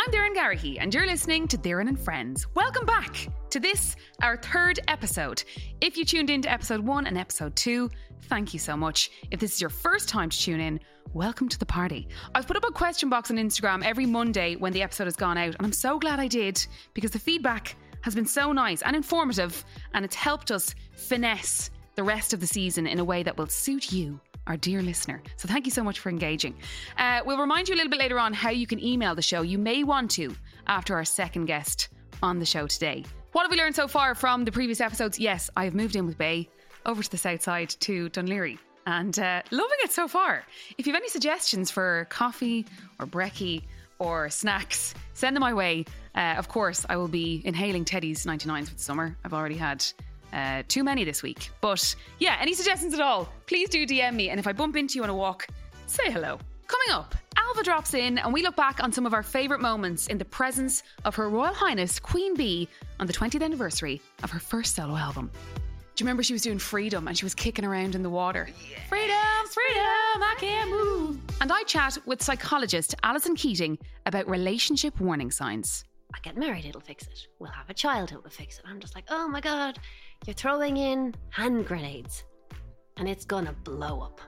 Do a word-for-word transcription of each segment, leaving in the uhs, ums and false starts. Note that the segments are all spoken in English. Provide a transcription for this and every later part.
I'm Doireann Garrihy and you're listening to Doireann and Friends. Welcome back to this, our third episode. If you tuned in to episode one and episode two, thank you so much. If this is your first time to tune in, welcome to the party. I've put up a question box on Instagram every Monday when the episode has gone out, and I'm so glad I did because the feedback has been so nice and informative, and it's helped us finesse the rest of the season in a way that will suit you, our dear listener. So thank you so much for engaging. Uh, we'll remind you a little bit later on how you can email the show. You may want to after our second guest on the show today. What have we learned so far from the previous episodes? Yes, I have moved in with Bey over to the south side to Dún Laoghaire, and uh, loving it so far. If you have any suggestions for coffee or brekkie or snacks, send them my way. Uh, of course, I will be inhaling Teddy's ninety-nines for the summer. I've already had Uh, too many this week, but yeah, any suggestions at all, please do D M me, and if I bump into you on a walk, say hello. Coming up, Ailbhe drops in and we look back on some of our favourite moments in the presence of Her Royal Highness Queen Bey on the twentieth anniversary of her first solo album. Do you remember she was doing Freedom and she was kicking around in the water? Yeah. Freedom, freedom, I can't move. And I chat with psychologist Alison Keating about relationship warning signs. I get married, it'll fix it. We'll have a child, it will fix it. I'm just like, oh my God, you're throwing in hand grenades and it's gonna blow up.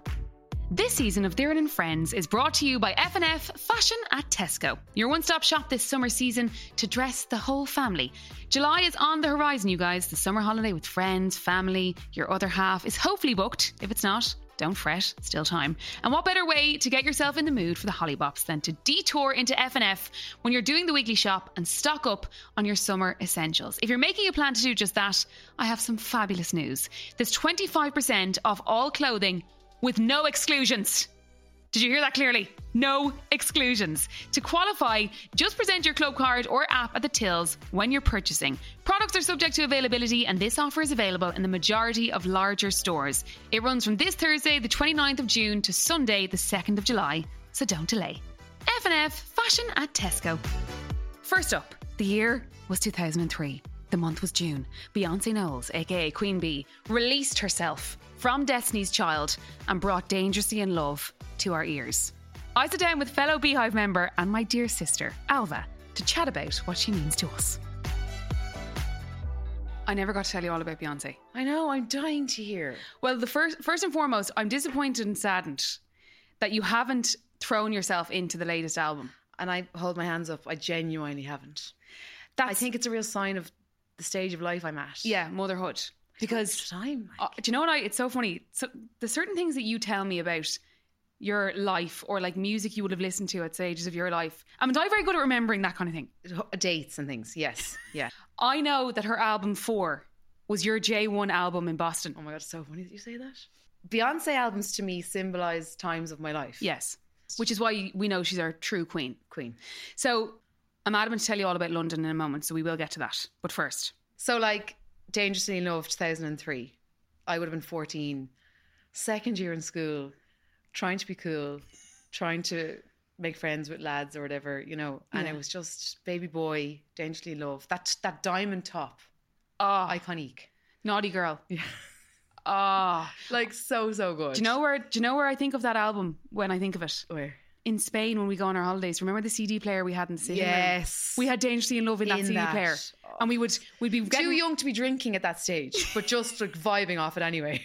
This season of Doireann and Friends is brought to you by F and F Fashion at Tesco, your one-stop shop this summer season to dress the whole family. July is on the horizon, you guys. The summer holiday with friends, family, your other half is hopefully booked. If it's not, don't fret, still time. And what better way to get yourself in the mood for the Hollybops than to detour into F and F when you're doing the weekly shop and stock up on your summer essentials. If you're making a plan to do just that, I have some fabulous news. There's twenty-five percent off all clothing with no exclusions. Did you hear that clearly? No exclusions. To qualify, just present your club card or app at the tills when you're purchasing. Products are subject to availability, and this offer is available in the majority of larger stores. It runs from this Thursday, the twenty-ninth of June, to Sunday, the second of July, so don't delay. F and F Fashion at Tesco. First up, the year was two thousand three. The month was June. Beyoncé Knowles, aka Queen Bey, released herself from Destiny's Child and brought Dangerously in Love to our ears. I sit down with fellow Beehive member and my dear sister, Ailbhe, to chat about what she means to us. I never got to tell you all about Beyoncé. I know, I'm dying to hear. Well, the first, first and foremost, I'm disappointed and saddened that you haven't thrown yourself into the latest album. And I hold my hands up, I genuinely haven't. That's, I think it's a real sign of the stage of life I'm at. Yeah, motherhood. Because time. Like. Uh, do you know what I? It's so funny. So there's certain things that you tell me about your life, or like music you would have listened to at stages of your life. I mean, I'm very good at remembering that kind of thing. Dates and things. Yes. Yeah. I know that her album four was your J one album in Boston. Oh my God, it's so funny that you say that. Beyonce albums to me symbolise times of my life. Yes. Which is why we know she's our true queen. Queen. So I'm adamant to tell you all about London in a moment, so we will get to that. But first. So like Dangerously in Love two thousand three. I would have been fourteen. Second year in school. Trying to be cool, trying to make friends with lads or whatever, you know. And yeah. It was just baby boy, Dangerously in Love. That that diamond top. Ah, oh, iconic. Naughty girl. Yeah. Ah, oh. Like so so good. Do you know where? Do you know where I think of that album when I think of it? Where? In Spain when we go on our holidays. Remember the C D player we had in the city? Yes. Room? We had Dangerously in Love in, in that C D that. player, oh. And we would we'd be getting... too young to be drinking at that stage, but just like vibing off it anyway.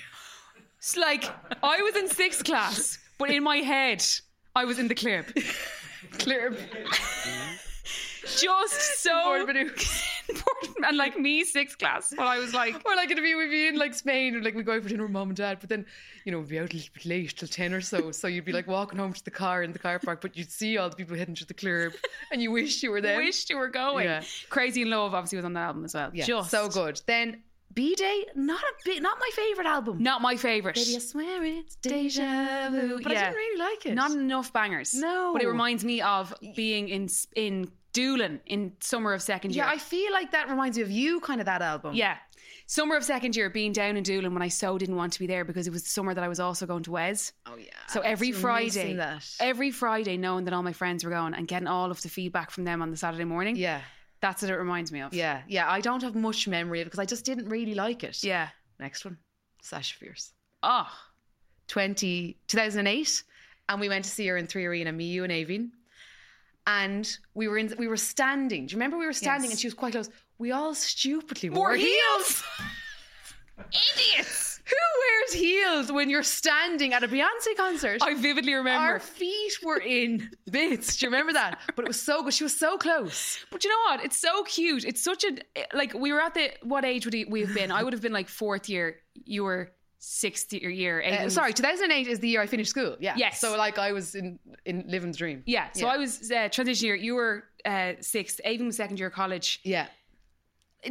It's like, I was in sixth class, but in my head, I was in the club. Club. Just so... important. And like me, sixth class, when I was like... Or like, it'd be, we'd be in like Spain, and like we'd go out for dinner with mum and dad, but then, you know, we'd be out a little bit late till ten or so, so you'd be like walking home to the car in the car park, but you'd see all the people heading to the club, and you wished you were there. Wished you were going. Yeah. Crazy in Love, obviously, was on the album as well. Yeah, just so good. Then... B-Day, not a bit, not my favourite album. Not my favourite. Baby, I swear it's deja vu. But yeah. I didn't really like it. Not enough bangers. No. But it reminds me of being in in Doolin in summer of second year. Yeah, I feel like that reminds me of you, kind of that album. Yeah. Summer of second year, being down in Doolin when I so didn't want to be there because it was the summer that I was also going to Wes. Oh yeah. So every That's Friday, every Friday, knowing that all my friends were going and getting all of the feedback from them on the Saturday morning. Yeah. That's what it reminds me of. Yeah, yeah. I don't have much memory of it because I just didn't really like it. Yeah. Next one, Sasha Fierce. Ah, oh. two thousand eight, and we went to see her in Three Arena, me, you, and Avine. And we were in, we were standing. Do you remember we were standing yes. and she was quite close? We all stupidly wore, wore heels. Idiots! Who wears heels when you're standing at a Beyonce concert? I vividly remember. Our feet were in bits. Do you remember that? But it was so good. She was so close. But you know what? It's so cute. It's such a... Like, we were at the... What age would we have been? I would have been like fourth year. You were... Sixth year, uh, sorry, two thousand eight is the year I finished school. Yeah, yes. So like I was in in living's dream. Yeah. So yeah. I was uh, transition year. You were uh, sixth. Ailbhe was second year college. Yeah.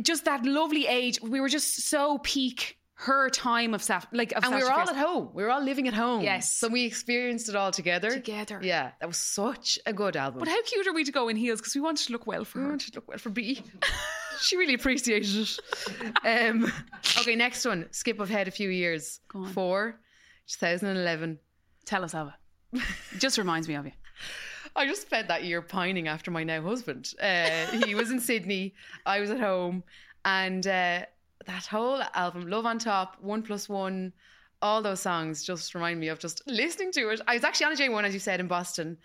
Just that lovely age. We were just so peak her time of staff. Like, of and we were all at home. We were all living at home. Yes. So we experienced it all together. Together. Yeah. That was such a good album. But how cute are we to go in heels? Because we wanted to look well for we her. We wanted to look well for Bea. She really appreciated it. Um, okay, next one. Skip ahead a few years. Go on. Four, twenty eleven. Tell us, Alva. Just reminds me of you. I just spent that year pining after my now husband. Uh, he was in Sydney. I was at home. And uh, that whole album, Love on Top, One Plus One, all those songs just remind me of just listening to it. I was actually on a J one, as you said, in Boston.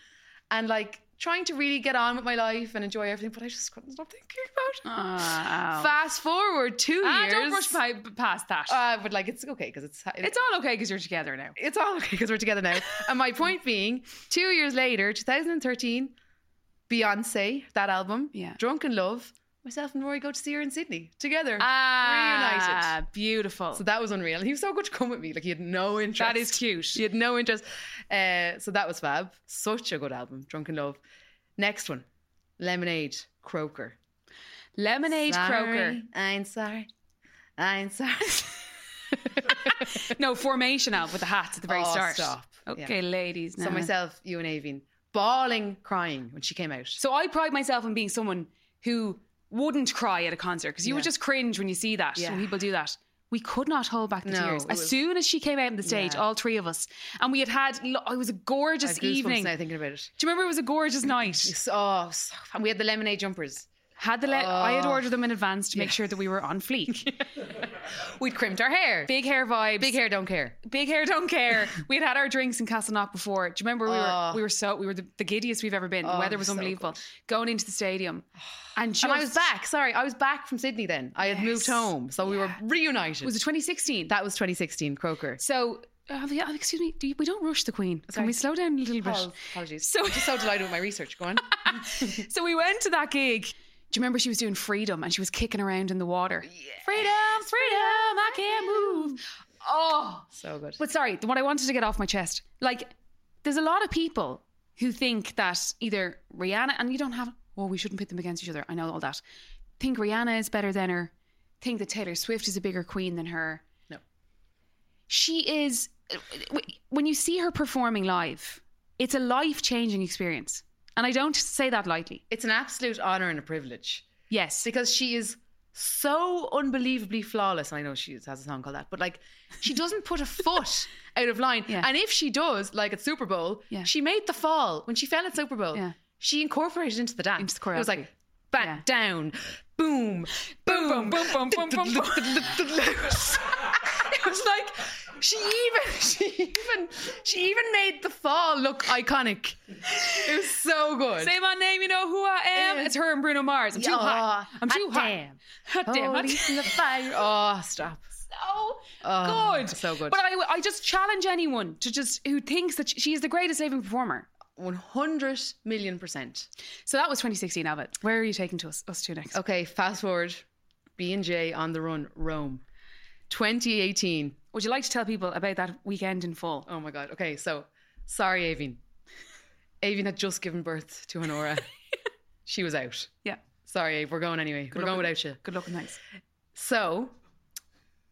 And like... trying to really get on with my life and enjoy everything, but I just couldn't stop thinking about it. Oh. Fast forward two ah, years. Don't rush by, past that. Uh, but like, it's okay because it's... It, it's all okay because you're together now. It's all okay because we're together now. And my point being, two years later, twenty thirteen, Beyonce, that album, yeah. Drunk in Love, myself and Rory go to see her in Sydney together. Ah, reunited. Beautiful. So that was unreal. He was so good to come with me. Like, he had no interest. That is cute. He had no interest. Uh, so that was fab. Such a good album, Drunken Love. Next one, Lemonade, Croker. Lemonade, sorry, Croker. I'm sorry. I'm sorry. No, Formation album with the hats at the very oh, start. Stop. Okay, yeah. Ladies. Nah. So myself, you and Ailbhe, bawling, crying when she came out. So I pride myself on being someone who... wouldn't cry at a concert because you yeah. would just cringe when you see that yeah. when people do that. We could not hold back the no, tears as was, soon as she came out on the stage yeah. all three of us, and we had had it was a gorgeous I evening now thinking about it. Do you remember it was a gorgeous night? Oh, so and we had the lemonade jumpers. Had the le- oh. I had ordered them in advance to yes. make sure that we were on fleek. We'd crimped our hair. Big hair vibes. Big hair don't care. Big hair don't care. We'd had our drinks in Castleknock before. Do you remember we oh. were we were so we were the, the giddiest we've ever been. Oh, the weather was so unbelievable. Good. Going into the stadium. And, just, and I was back. Sorry, I was back from Sydney then. I yes. had moved home. So yeah. we were reunited. Was it twenty sixteen? That was twenty sixteen, Croker. So Uh, excuse me, do you, we don't rush the Queen. Sorry. Can we slow down a little bit? Oh, apologies. So, I'm just so delighted with my research. Go on. So we went to that gig. Do you remember she was doing Freedom and she was kicking around in the water? Yeah. Freedom, freedom, I can't move. Oh. So good. But sorry, what I wanted to get off my chest. Like, there's a lot of people who think that either Rihanna, and you don't have, oh, we shouldn't pit them against each other. I know all that. Think Rihanna is better than her. Think that Taylor Swift is a bigger queen than her. No. She is, when you see her performing live, it's a life-changing experience. And I don't say that lightly. It's an absolute honour and a privilege. Yes. Because she is so unbelievably flawless. And I know she has a song called that, but like she doesn't put a foot out of line. Yeah. And if she does, like at Super Bowl, yeah. she made the fall. When she fell at Super Bowl, yeah. she incorporated into the dance. Into the choreography. It was like, back yeah. down, boom, boom, boom, boom, boom, boom, boom, boom, boom. It was like... She even, she even, she even made the fall look iconic. It was so good. Say my name, you know who I am. Um, it's her and Bruno Mars. I'm too oh, hot. I'm too hot. Damn. Hot damn. Holy in the fire. Oh, stop. So oh, good. So good. But I, I just challenge anyone to just who thinks that she is the greatest living performer. one hundred million percent. So that was twenty sixteen, Ailbhe. Where are you taking to us, us two next? Okay, fast forward. B and J on the run, Rome. twenty eighteen. Would you like to tell people about that weekend in full? Oh my God. Okay, so sorry, Ailbhe. Ailbhe had just given birth to Honora. She was out. Yeah. Sorry, Ailbhe, we're going anyway. Good we're going without you. Good luck and thanks. So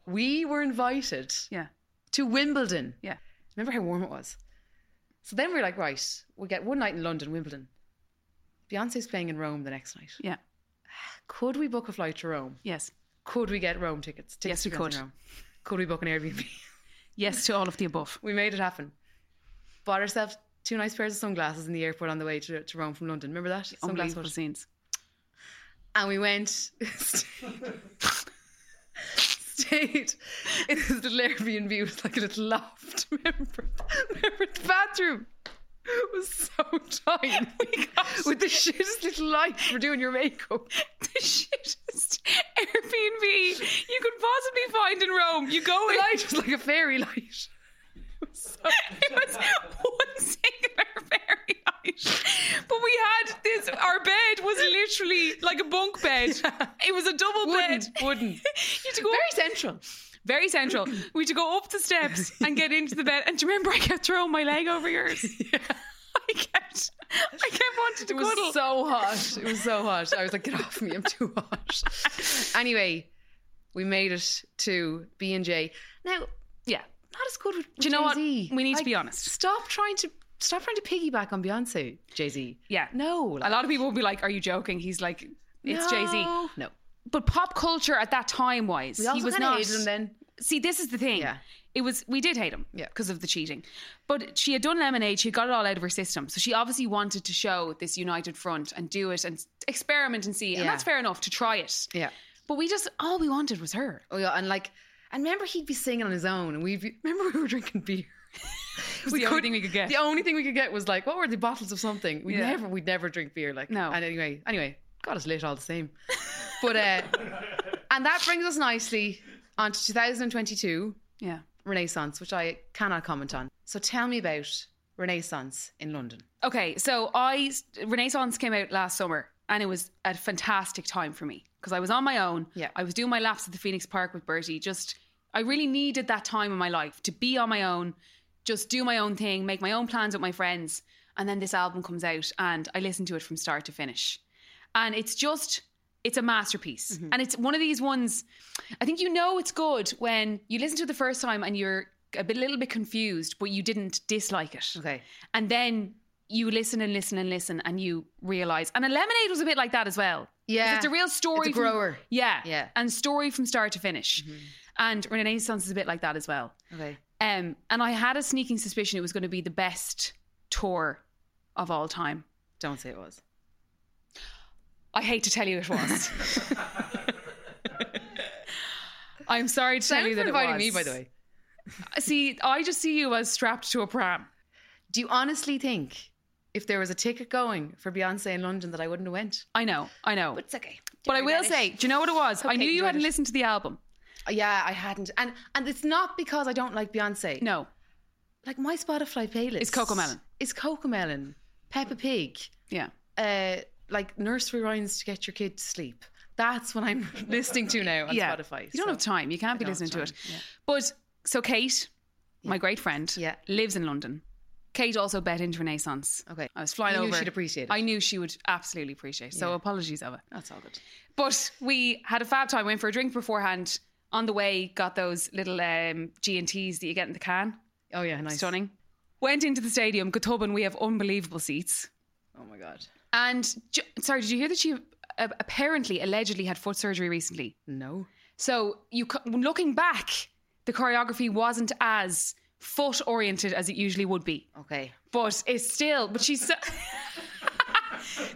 we were invited yeah. to Wimbledon. Yeah. Remember how warm it was? So then we were like, right, we get one night in London, Wimbledon. Beyonce's playing in Rome the next night. Yeah. Could we book a flight to Rome? Yes. Could we get Rome tickets? tickets yes, we could. Rome? Could we book an Ailbhe? Yes to all of the above. We made it happen. Bought ourselves two nice pairs of sunglasses in the airport on the way to, to Rome from London. Remember that? Unbelievable scenes. And we went, stayed, stayed in this little Airbnb with like a little loft. Remember, remember the bathroom? was so tight. We got with the shittest little light for doing your makeup. The shittest Airbnb you could possibly find in Rome. You go the in. The light was like a fairy light. It was, so it was one singular fairy light. But we had this, our bed was literally like a bunk bed. Yeah. It was a double wooden, bed. Wooden. You had to go Very up. central. Very central. We had to go up the steps and get into the bed. And do you remember I kept throwing my leg over yours? Yeah. I kept, I kept wanting to cuddle. It was cuddle. so hot. It was so hot. I was like, get off me, I'm too hot. Anyway, we made it to B and J. Now, yeah, not as good with, with do you know Jay-Z. What? We need like, to be honest. Stop trying to stop trying to piggyback on Beyonce, Jay-Z. Yeah. No. Like, a lot of people will be like, are you joking? He's like, it's no. Jay-Z. No. But pop culture at that time wise, he was not. Hated him then. See, this is the thing. Yeah. It was we did hate him because yeah. of the cheating, but she had done Lemonade. She had got it all out of her system, so she obviously wanted to show this united front and do it and experiment and see. Yeah. And that's fair enough to try it. Yeah. But we just all we wanted was her. Oh yeah, and like, and remember he'd be singing on his own, and we remember we were drinking beer. It was we the only thing we could get. The only thing we could get was like, what were the bottles of something? We yeah. never, we'd never drink beer. Like no. And anyway, anyway, got us lit all the same. But uh, and that brings us nicely on to two thousand twenty-two, yeah, Renaissance, which I cannot comment on. So tell me about Renaissance in London. Okay, so I Renaissance came out last summer and it was a fantastic time for me because I was on my own. Yeah. I was doing my laps at the Phoenix Park with Bertie. Just, I really needed that time in my life to be on my own, just do my own thing, make my own plans with my friends. And then this album comes out and I listened to it from start to finish. And it's just... it's a masterpiece. Mm-hmm. And it's one of these ones, I think you know it's good when you listen to it the first time and you're a bit, little bit confused, but you didn't dislike it. Okay. And then you listen and listen and listen and you realise. And a Lemonade was a bit like that as well. Yeah. It's a real story. It's a grower. From, yeah. Yeah. And story from start to finish. Mm-hmm. And Renaissance is a bit like that as well. Okay. Um, and I had a sneaking suspicion it was going to be the best tour of all time. Don't say it was. I hate to tell you it was. I'm sorry to Sounds tell you that it was. Thanks for inviting me, by the way. See, I just see you as strapped to a pram. Do you honestly think if there was a ticket going for Beyonce in London that I wouldn't have went? I know, I know. But it's okay. Don't but I will say, do you know what it was? Okay, I knew you hadn't it. listened to the album. Yeah, I hadn't. And and it's not because I don't like Beyonce. No. Like my Spotify playlist. It's Cocomelon. It's Cocomelon. Peppa Pig. Yeah. Uh... like nursery rhymes to get your kid to sleep. That's what I'm listening to now on yeah. Spotify. You don't so. have time. You can't I be listening to it. Yeah. But so Kate, yeah. my great friend, yeah. lives in London. Kate also bet into Renaissance. Okay. I was flying I over. I knew she'd appreciate it. I knew she would absolutely appreciate it. So yeah. apologies, Eva. That's all good. But we had a fab time. Went for a drink beforehand. On the way, got those little um, G and T's that you get in the can. Oh yeah, nice. Stunning. Went into the stadium. Guthuban, we have unbelievable seats. Oh my God. And, ju- sorry, did you hear that she uh, apparently, allegedly had foot surgery recently? No. So, you cu- looking back, the choreography wasn't as foot-oriented as it usually would be. Okay. But it's still... But she's... So-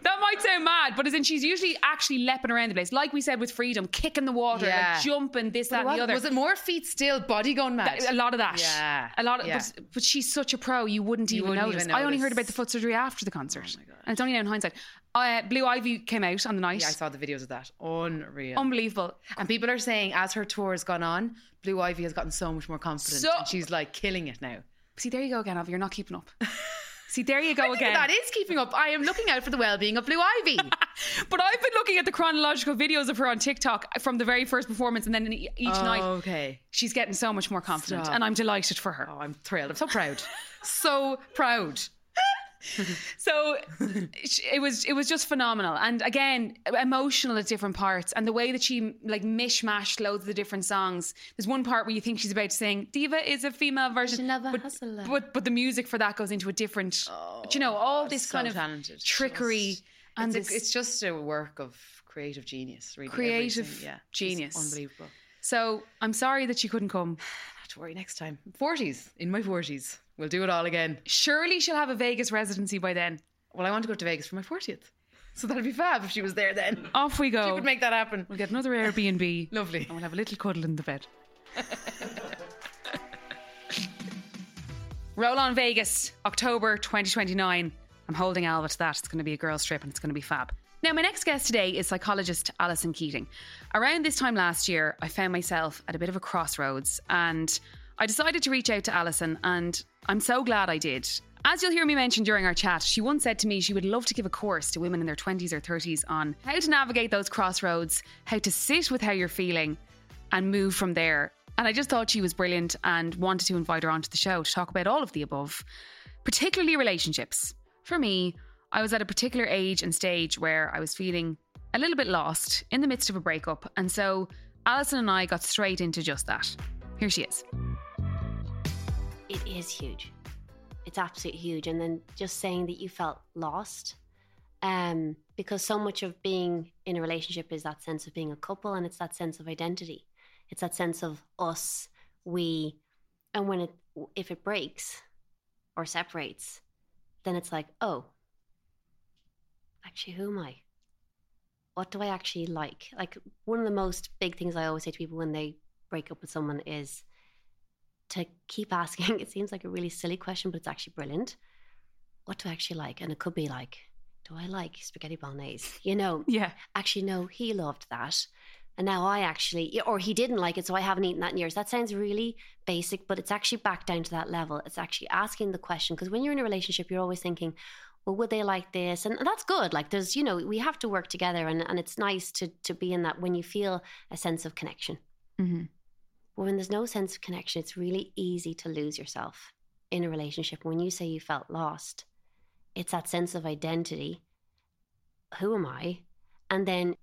that might sound mad, but as in she's usually actually leaping around the place. Like we said with Freedom, kicking the water, yeah. like jumping, this, but that, was, and the other. Was it more feet still, body going mad? That, a lot of that. Yeah. A lot of, yeah. But, but she's such a pro, you wouldn't, you even, wouldn't notice. even notice. I only heard about the foot surgery after the concert. Oh my God. And it's only now in hindsight. Uh, Blue Ivy came out on the night. Yeah, I saw the videos of that. Unreal. Unbelievable. And people are saying as her tour has gone on, Blue Ivy has gotten so much more confident. So- and she's like killing it now. See, there you go again, Avi. You're not keeping up. See, there you go I again. That is keeping up. I am looking out for the well-being of Blue Ivy. But I've been looking at the chronological videos of her on TikTok from the very first performance, and then each oh, night, okay. she's getting so much more confident, Stop. and I'm delighted for her. Oh, I'm thrilled. I'm so proud. So proud. So it was it was just phenomenal, and again emotional at different parts, and the way that she like mishmashed loads of the different songs. There's one part where you think she's about to sing Diva is a female version, but, but but the music for that goes into a different oh, you know all this so kind of talented. trickery just, and it's, this, a, it's just a work of creative genius really. creative Everything, yeah, genius unbelievable. So I'm sorry that she couldn't come. Not to worry, next time. forties, in my forties, we'll do it all again. Surely she'll have a Vegas residency by then. Well, I want to go to Vegas for my fortieth. So that'd be fab if she was there then. Off we go. She could make that happen. We'll get another Airbnb. Lovely. And we'll have a little cuddle in the bed. Roll on Vegas, October twenty twenty-nine. I'm holding Alba to that. It's going to be a girls' trip and it's going to be fab. Now, my next guest today is psychologist Alison Keating. Around this time last year, I found myself at a bit of a crossroads and I decided to reach out to Alison, and I'm so glad I did. As you'll hear me mention during our chat, she once said to me she would love to give a course to women in their twenties or thirties on how to navigate those crossroads, how to sit with how you're feeling and move from there. And I just thought she was brilliant and wanted to invite her onto the show to talk about all of the above, particularly relationships. For me, I was at a particular age and stage where I was feeling a little bit lost in the midst of a breakup. And so Alison and I got straight into just that. Here she is. It is huge. It's absolutely huge. And then just saying that you felt lost, um, because so much of being in a relationship is that sense of being a couple, and it's that sense of identity. It's that sense of us, we, and when it, if it breaks or separates, then it's like, oh, actually, who am I? What do I actually like? Like, one of the most big things I always say to people when they break up with someone is to keep asking, it seems like a really silly question, but it's actually brilliant. What do I actually like? And it could be like, do I like spaghetti bolognese? You know, yeah. Actually, no, he loved that. And now I actually, or he didn't like it, so I haven't eaten that in years. That sounds really basic, but it's actually back down to that level. It's actually asking the question, because when you're in a relationship, you're always thinking, well, would they like this? And that's good. Like, there's, you know, we have to work together, and, and it's nice to to be in that when you feel a sense of connection. Mm-hmm. But when there's no sense of connection, it's really easy to lose yourself in a relationship. When you say you felt lost, it's that sense of identity. Who am I? And then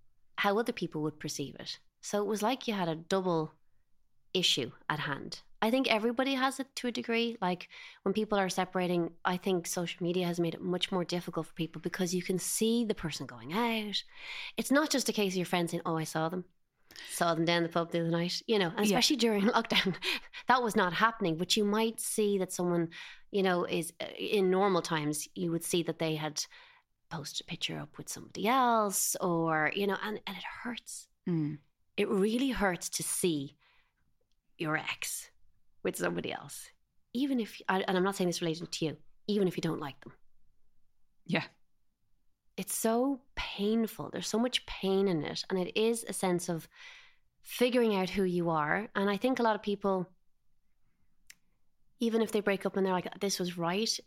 how other people would perceive it. So it was like you had a double issue at hand. I think everybody has it to a degree. Like, when people are separating, I think social media has made it much more difficult for people, because you can see the person going out. It's not just a case of your friends saying, oh, I saw them. Saw them down the pub the other night, you know, and especially yeah. during lockdown, that was not happening. But you might see that someone, you know, is in normal times, you would see that they had posted a picture up with somebody else, or, you know, and, and it hurts. Mm. It really hurts to see your ex with somebody else, even if, and I'm not saying this related to you, even if you don't like them. Yeah. It's so painful. There's so much pain in it. And it is a sense of figuring out who you are. And I think a lot of people, even if they break up and they're like, this was right,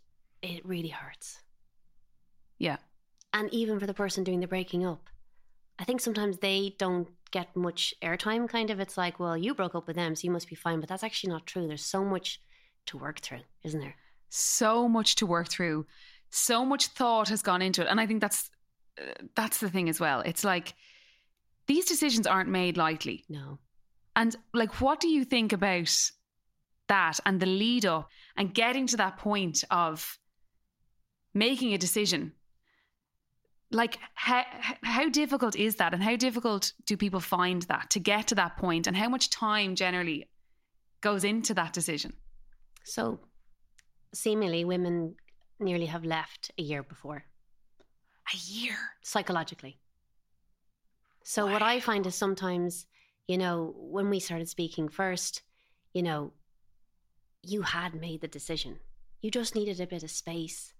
it really hurts. Yeah. And even for the person doing the breaking up, I think sometimes they don't get much airtime. Kind of, it's like, well, you broke up with them, so you must be fine. But that's actually not true. There's so much to work through, isn't there? So much to work through. So much thought has gone into it. And I think that's uh, that's the thing as well. It's like, these decisions aren't made lightly. No. And like, what do you think about that and the lead up and getting to that point of making a decision? Like, how how difficult is that, and how difficult do people find that to get to that point, and how much time generally goes into that decision? So seemingly women nearly have left a year before. A year? Psychologically. So wow. What I find is sometimes, you know, when we started speaking first, you know, you had made the decision. You just needed a bit of space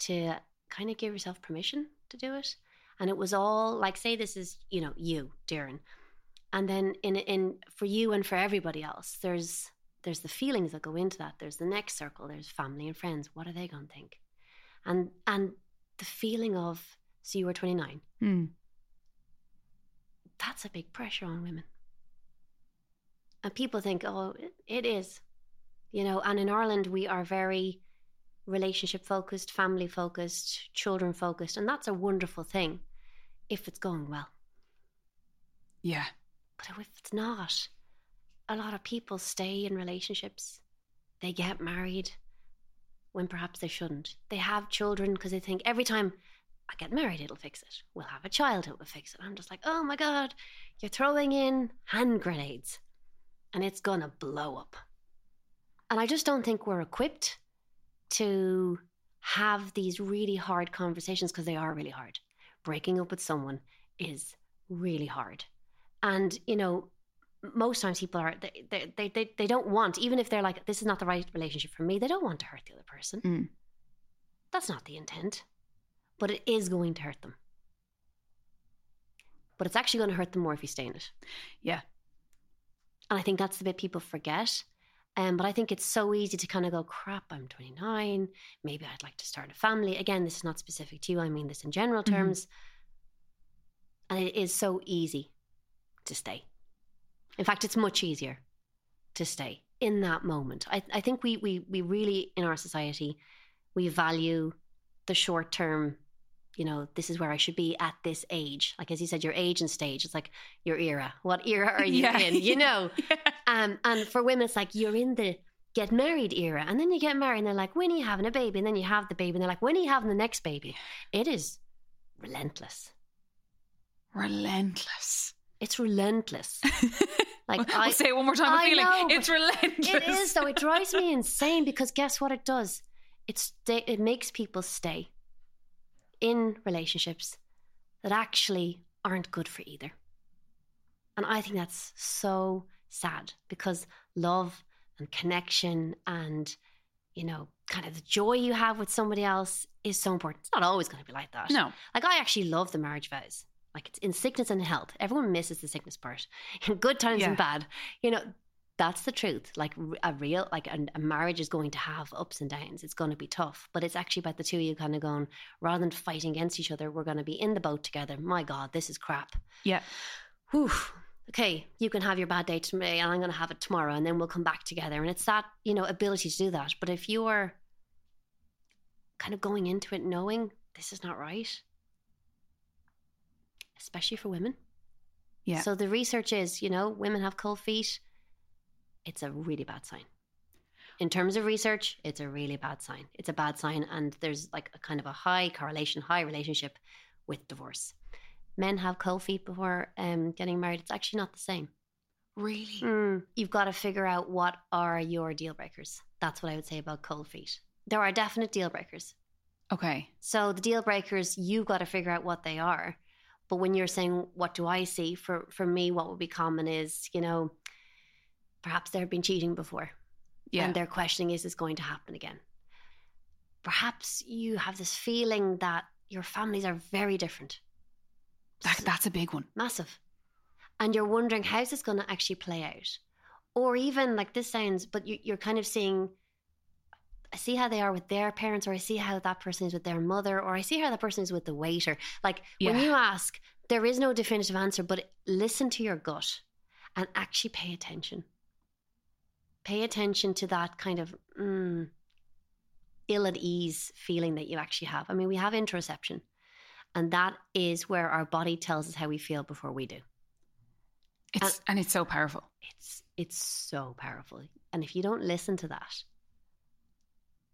to kind of give yourself permission to do it. And it was all like, say this is, you know, you, Doireann. And then in in for you and for everybody else, there's there's the feelings that go into that. There's the next circle, there's family and friends. What are they going to think? And and the feeling of, so you were twenty-nine. Mm. That's a big pressure on women. And people think, oh, it, it is. You know, and in Ireland, we are very relationship focused, family focused, children focused. And that's a wonderful thing if it's going well. Yeah. But if it's not, a lot of people stay in relationships. They get married when perhaps they shouldn't. They have children because they think, every time I get married, it'll fix it. We'll have a child, it will fix it. I'm just like, oh my God, you're throwing in hand grenades and it's gonna blow up. And I just don't think we're equipped to have these really hard conversations, because they are really hard. Breaking up with someone is really hard. And, you know, most times people are, they, they, they, they, they don't want, even if they're like, this is not the right relationship for me, they don't want to hurt the other person. Mm. That's not the intent, but it is going to hurt them. But it's actually going to hurt them more if you stay in it. Yeah. And I think that's the bit people forget. Um, but I think it's so easy to kind of go, crap, I'm twenty-nine. Maybe I'd like to start a family. Again, this is not specific to you. I mean this in general terms. Mm-hmm. And it is so easy to stay. In fact, it's much easier to stay in that moment. I, I think we, we, we really, in our society, we value the short term, you know, this is where I should be at this age. Like, as you said, your age and stage, it's like your era. What era are you yeah. in, you know? yeah. um, and for women, it's like, you're in the get married era. And then you get married and they're like, when are you having a baby? And then you have the baby and they're like, when are you having the next baby? It is relentless. Relentless. It's relentless. Like I'll say it one more time. I feeling know, it's relentless. It is, though. It drives me insane because guess what it does? It, stay, it makes people stay in relationships that actually aren't good for either. And I think that's so sad because love and connection and, you know, kind of the joy you have with somebody else is so important. It's not always going to be like that. No. Like, I actually love the marriage vows. Like, it's in sickness and in health. Everyone misses the sickness part. In good times yeah. and bad. You know, that's the truth. Like a real, like a, a marriage is going to have ups and downs. It's going to be tough, but it's actually about the two of you kind of going, rather than fighting against each other, we're going to be in the boat together. My God, this is crap. Yeah. Whew. Okay. You can have your bad day today and I'm going to have it tomorrow and then we'll come back together. And it's that, you know, ability to do that. But if you are kind of going into it, knowing this is not right, especially for women. Yeah. So the research is, you know, women have cold feet. It's a really bad sign. In terms of research, it's a really bad sign. It's a bad sign. And there's like a kind of a high correlation, high relationship with divorce. Men have cold feet before um, getting married. It's actually not the same. Really? Mm, you've got to figure out what are your deal breakers. That's what I would say about cold feet. There are definite deal breakers. Okay. So the deal breakers, you've got to figure out what they are. But when you're saying, what do I see? For, for me, what would be common is, you know, perhaps there had been cheating before yeah. and they're questioning, is this going to happen again? Perhaps you have this feeling that your families are very different. That, that's a big one. Massive. And you're wondering, how's this going to actually play out? Or even like this sounds, but you, you're kind of seeing, I see how they are with their parents, or I see how that person is with their mother, or I see how that person is with the waiter. Like yeah. when you ask, there is no definitive answer, but listen to your gut and actually pay attention. Pay attention to that kind of mm, ill at ease feeling that you actually have. I mean, we have interoception, and that is where our body tells us how we feel before we do. It's, and, and it's so powerful. It's it's so powerful. And if you don't listen to that,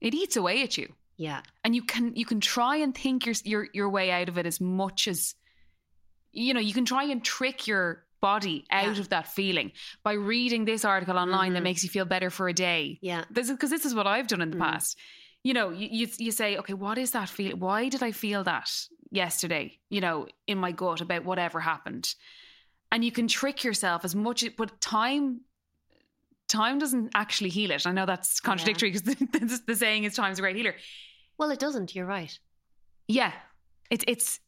it eats away at you. Yeah. And you can you can try and think your your your way out of it as much as, you know, you can try and trick your body out yeah. of that feeling by reading this article online mm-hmm. that makes you feel better for a day. Yeah. This is because this is what I've done in the mm-hmm. past. You know, you, you you say, okay, what is that feel? Why did I feel that yesterday? You know, in my gut about whatever happened. And you can trick yourself as much, but time time doesn't actually heal it. I know that's contradictory because yeah. the, the, the saying is time's a great healer. Well, it doesn't. You're right. Yeah. It, it's,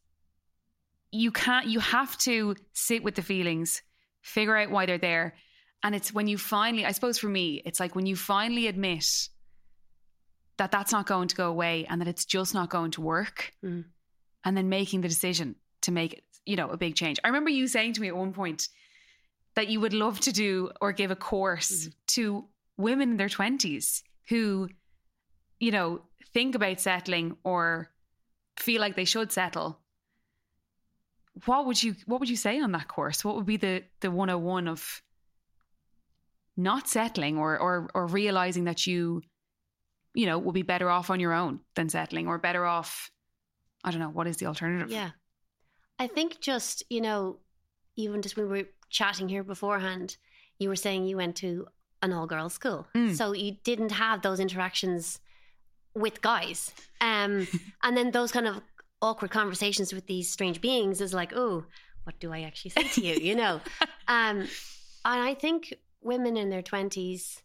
You can't, you have to sit with the feelings, figure out why they're there. And it's when you finally, I suppose for me, it's like when you finally admit that that's not going to go away and that it's just not going to work mm. and then making the decision to make, you know, a big change. I remember you saying to me at one point that you would love to do or give a course mm. to women in their twenties who, you know, think about settling or feel like they should settle. What would you what would you say on that course? What would be the, the one oh one of not settling or, or or realizing that you, you know, will be better off on your own than settling or better off, I don't know, what is the alternative? Yeah. I think just, you know, even just when we were chatting here beforehand, you were saying you went to an all-girls school. Mm. So you didn't have those interactions with guys. Um, and then those kind of awkward conversations with these strange beings is like, oh, what do I actually say to you? You know, um, And I think women in their twenties,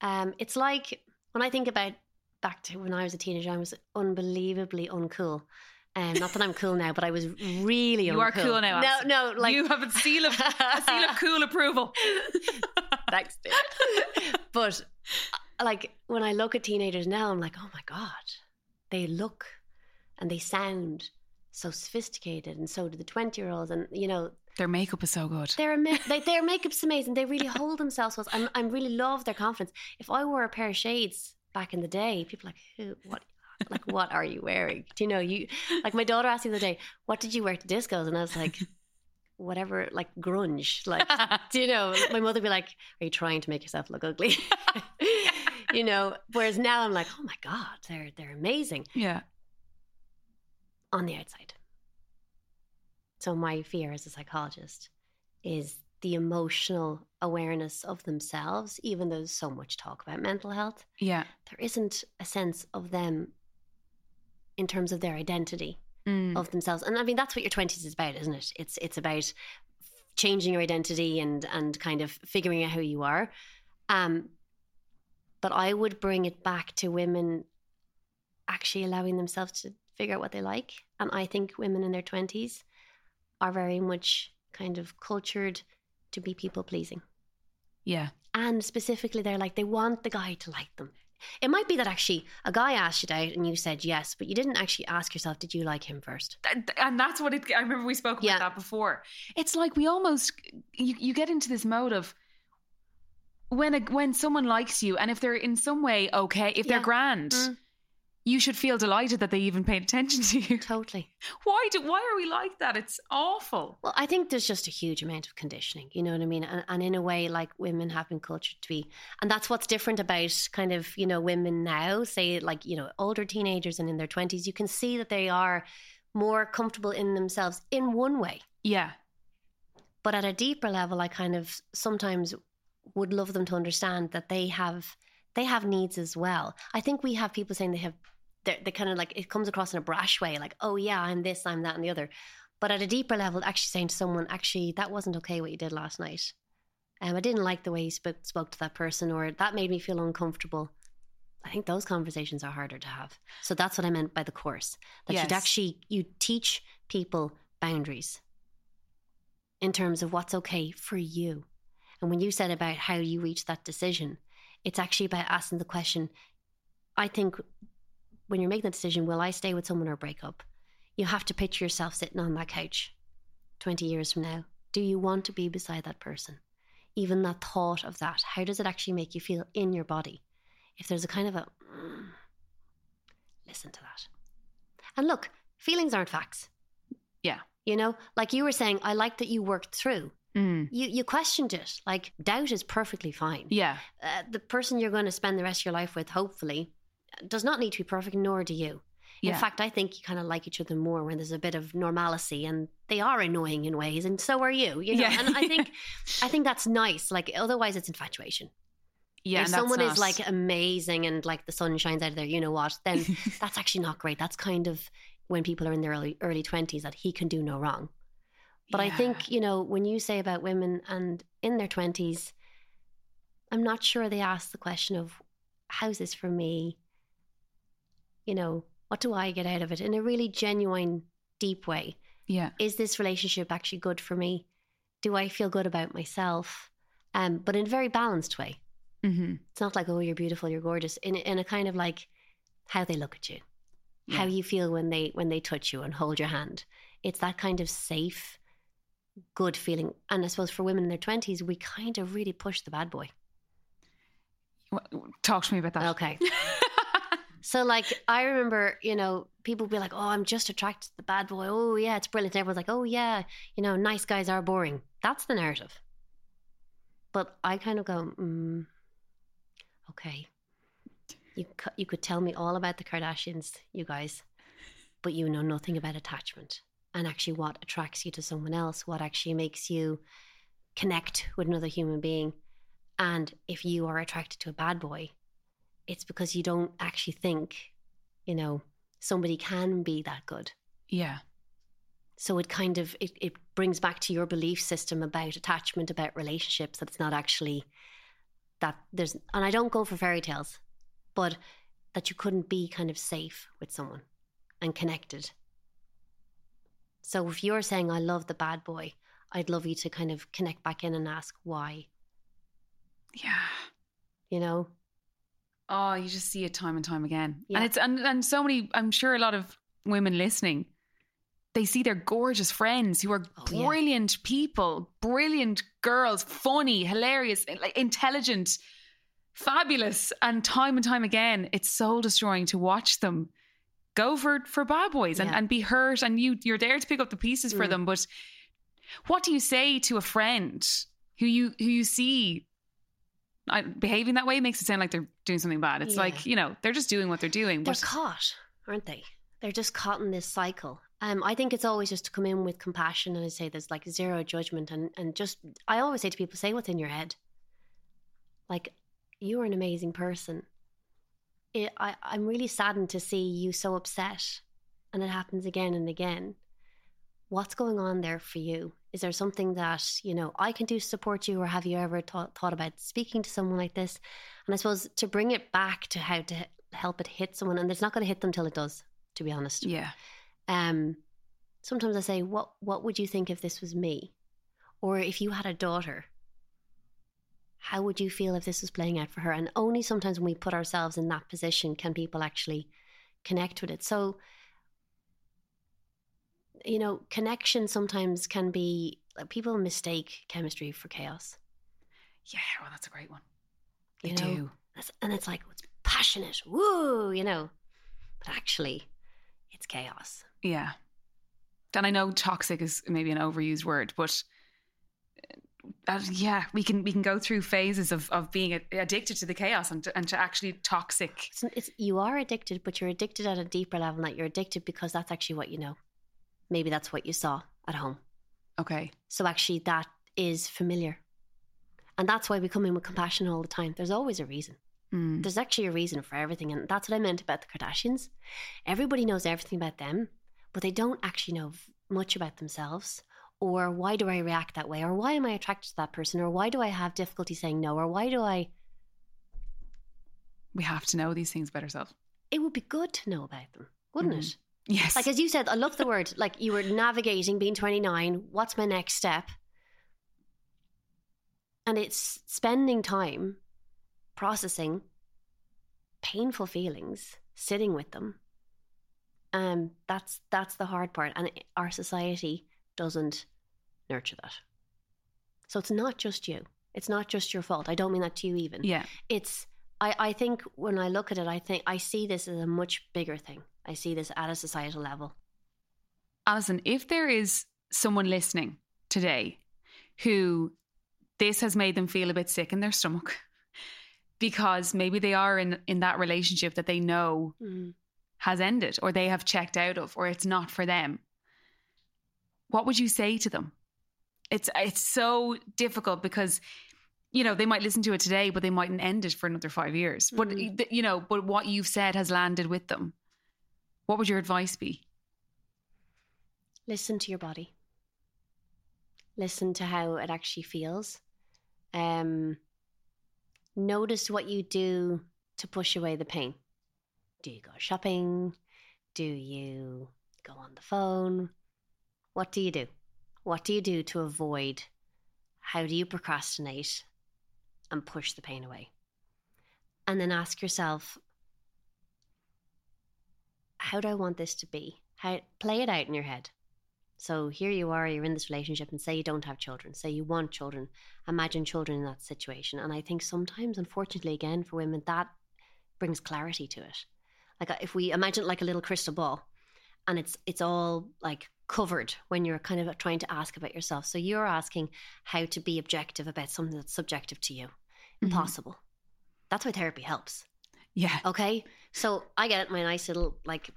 um, it's like when I think about back to when I was a teenager, I was unbelievably uncool. Um, not that I'm cool now, but I was really you uncool. You are cool now, Alison. No, no. Like... You have a seal of, a seal of cool approval. Thanks, babe. But like when I look at teenagers now, I'm like, oh my God, they look and they sound so sophisticated, and so do the twenty-year-olds, and you know their makeup is so good. Their ama- like, their makeup's amazing. They really hold themselves well. I'm I really love their confidence. If I wore a pair of shades back in the day, people are like, who, what, like what are you wearing? Do you know you? Like my daughter asked me the other day, what did you wear to discos? And I was like, whatever, like grunge. Like, do you know? My mother would be like, are you trying to make yourself look ugly? You know. Whereas now I'm like, oh my God, they're they're amazing. Yeah. On the outside. So my fear as a psychologist is the emotional awareness of themselves, even though there's so much talk about mental health. Yeah. There isn't a sense of them in terms of their identity mm. of themselves. And I mean, that's what your twenties is about, isn't it? It's it's about changing your identity and and kind of figuring out who you are. Um, but I would bring it back to women actually allowing themselves to figure out what they like. And I think women in their twenties are very much kind of cultured to be people pleasing. Yeah. And specifically they're like, they want the guy to like them. It might be that actually a guy asked you out and you said yes, but you didn't actually ask yourself, did you like him first? And that's what it, I remember we spoke about yeah. that before. It's like we almost, you, you get into this mode of when, a, when someone likes you, and if they're in some way okay, if yeah. they're grand, mm. you should feel delighted that they even paid attention to you. Totally. Why do? Why are we like that? It's awful. Well, I think there's just a huge amount of conditioning. You know what I mean? And, and in a way, like women have been cultured to be, and that's what's different about kind of, you know, women now, say like, you know, older teenagers and in their twenties, you can see that they are more comfortable in themselves in one way. Yeah. But at a deeper level, I kind of sometimes would love them to understand that they have, they have needs as well. I think we have people saying they have, They're, they're kind of like, it comes across in a brash way, like, oh yeah, I'm this, I'm that and the other. But at a deeper level, actually saying to someone, actually, that wasn't okay what you did last night. Um, I didn't like the way you sp- spoke to that person, or that made me feel uncomfortable. I think those conversations are harder to have. So that's what I meant by the course. That yes. you'd actually, you teach people boundaries in terms of what's okay for you. And when you said about how you reach that decision, it's actually about asking the question, I think... when you're making that decision, will I stay with someone or break up? You have to picture yourself sitting on that couch twenty years from now. Do you want to be beside that person? Even that thought of that, how does it actually make you feel in your body? If there's a kind of a, mm, listen to that. And look, feelings aren't facts. Yeah. You know, like you were saying, I like that you worked through. Mm. You you questioned it. Like doubt is perfectly fine. Yeah. Uh, the person you're going to spend the rest of your life with, hopefully, does not need to be perfect, nor do you. In yeah. fact, I think you kind of like each other more when there's a bit of normalcy, and they are annoying in ways, and so are you. You know, yeah. and I think, I think that's nice. Like otherwise, it's infatuation. Yeah, if someone not... is like amazing and like the sun shines out of their, you know what? Then that's actually not great. That's kind of when people are in their early early twenties that he can do no wrong. But yeah. I think, you know, when you say about women and in their twenties, I'm not sure they ask the question of how's this for me. You know, what do I get out of it in a really genuine, deep way? Yeah. Is this relationship actually good for me? Do I feel good about myself? Um, but in a very balanced way. Mm-hmm. It's not like, oh, you're beautiful, you're gorgeous. In in a kind of like how they look at you, yeah. how you feel when they when they touch you and hold your hand. It's that kind of safe, good feeling. And I suppose for women in their twenties, we kind of really push the bad boy. Talk to me about that. Okay. So like, I remember, you know, people would be like, oh, I'm just attracted to the bad boy. Oh yeah, it's brilliant. And everyone's like, oh yeah, you know, nice guys are boring. That's the narrative. But I kind of go, mm, okay, you, you could tell me all about the Kardashians, you guys, but you know nothing about attachment and actually what attracts you to someone else, what actually makes you connect with another human being. And if you are attracted to a bad boy, it's because you don't actually think, you know, somebody can be that good. Yeah. So it kind of, it, it brings back to your belief system about attachment, about relationships, that it's not actually that there's, and I don't go for fairy tales, but that you couldn't be kind of safe with someone and connected. So if you're saying, I love the bad boy, I'd love you to kind of connect back in and ask why. Yeah. You know? Oh, you just see it time and time again. Yeah. And it's, and, and so many, I'm sure a lot of women listening, they see their gorgeous friends who are oh, brilliant yeah. people, brilliant girls, funny, hilarious, intelligent, fabulous. And time and time again, it's soul destroying to watch them go for, for bad boys and, yeah. and be hurt. And you, you're there to pick up the pieces mm. for them. But what do you say to a friend who you, who you see behaving that way? Makes it sound like they're doing something bad. It's yeah. like, you know, they're just doing what they're doing. They're but- caught, aren't they? They're just caught in this cycle. Um, I think it's always just to come in with compassion, and I say there's like zero judgment, and, and just, I always say to people, say what's in your head. Like, you are an amazing person. It, I, I'm really saddened to see you so upset, and it happens again and again. What's going on there for you? Is there something that, you know, I can do to support you, or have you ever thought, thought about speaking to someone like this? And I suppose to bring it back to how to help it hit someone, and it's not going to hit them till it does, to be honest. Yeah. Um, sometimes I say, what, what would you think if this was me? Or if you had a daughter, how would you feel if this was playing out for her? And only sometimes when we put ourselves in that position can people actually connect with it. So, you know, connection sometimes can be, like, people mistake chemistry for chaos. Yeah, well, that's a great one. They you know? do. That's, and it's like, it's passionate, woo, you know. But actually, it's chaos. Yeah. And I know toxic is maybe an overused word, but uh, yeah, we can we can go through phases of, of being addicted to the chaos and to, and to actually toxic. It's, it's, you are addicted, but you're addicted at a deeper level, that you're addicted because that's actually what you know. Maybe that's what you saw at home. Okay. So actually that is familiar. And that's why we come in with compassion all the time. There's always a reason. Mm. There's actually a reason for everything. And that's what I meant about the Kardashians. Everybody knows everything about them, but they don't actually know much about themselves. Or why do I react that way? Or why am I attracted to that person? Or why do I have difficulty saying no? Or why do I... We have to know these things about ourselves. It would be good to know about them, wouldn't mm. it? Yes. Like, as you said, I love the word, like, you were navigating being twenty-nine. What's my next step? And it's spending time processing painful feelings, sitting with them. Um, that's that's the hard part. And it, our society doesn't nurture that. So it's not just you. It's not just your fault. I don't mean that to you even. Yeah. It's, I, I think when I look at it, I think I see this as a much bigger thing. I see this at a societal level. Alison, if there is someone listening today who this has made them feel a bit sick in their stomach, because maybe they are in, in that relationship that they know mm. has ended, or they have checked out of, or it's not for them, what would you say to them? It's, it's so difficult because, you know, they might listen to it today, but they mightn't end it for another five years. Mm. But, you know, but what you've said has landed with them. What would your advice be? Listen to your body. Listen to how it actually feels. Um, notice what you do to push away the pain. Do you go shopping? Do you go on the phone? What do you do? What do you do to avoid? How do you procrastinate and push the pain away? And then ask yourself, how do I want this to be? How, play it out in your head. So here you are, you're in this relationship, and say you don't have children, say you want children. Imagine children in that situation. And I think sometimes, unfortunately, again, for women, that brings clarity to it. Like, if we imagine it like a little crystal ball, and it's it's all like covered when you're kind of trying to ask about yourself. So you're asking how to be objective about something that's subjective to you. Mm-hmm. Impossible. That's why therapy helps. Yeah. Okay. So I get my nice little like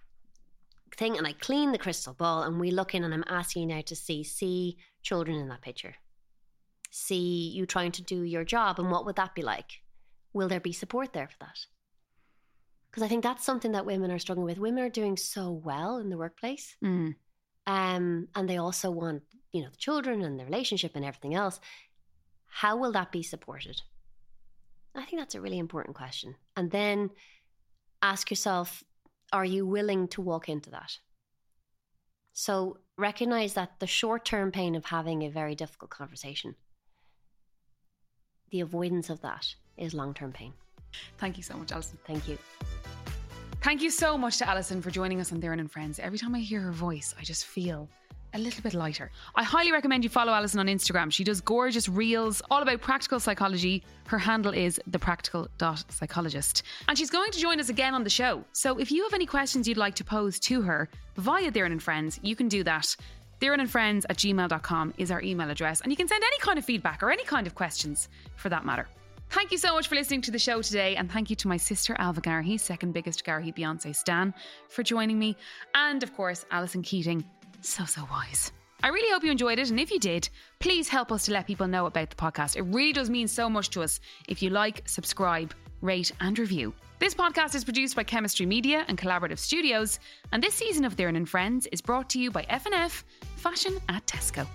thing, and I clean the crystal ball, and we look in, and I'm asking you now to see, see children in that picture. See you trying to do your job, and what would that be like? Will there be support there for that? Because I think that's something that women are struggling with. Women are doing so well in the workplace. Mm. um, and they also want, you know, the children and the relationship and everything else, how will that be supported? I think that's a really important question. And then ask yourself, are you willing to walk into that? So recognize that the short-term pain of having a very difficult conversation, the avoidance of that is long-term pain. Thank you so much, Alison. Thank you. Thank you so much to Alison for joining us on Doireann and Friends. Every time I hear her voice, I just feel a little bit lighter. I highly recommend you follow Alison on Instagram. She does gorgeous reels all about practical psychology. Her handle is the practical dot psychologist. And she's going to join us again on the show. So if you have any questions you'd like to pose to her via Doireann and Friends, you can do that. Doireann and friends at gmail dot com is our email address. And you can send any kind of feedback or any kind of questions for that matter. Thank you so much for listening to the show today, and thank you to my sister Ailbhe Garrihy, second biggest Garrihy Beyonce stan, for joining me, and of course Alison Keating, so so wise. I really hope you enjoyed it, and if you did, please help us to let people know about the podcast. It really does mean so much to us if you like, subscribe, rate and review. This podcast is produced by Chemistry Media and Collaborative Studios, and this season of Doireann and Friends is brought to you by F and F Fashion at Tesco.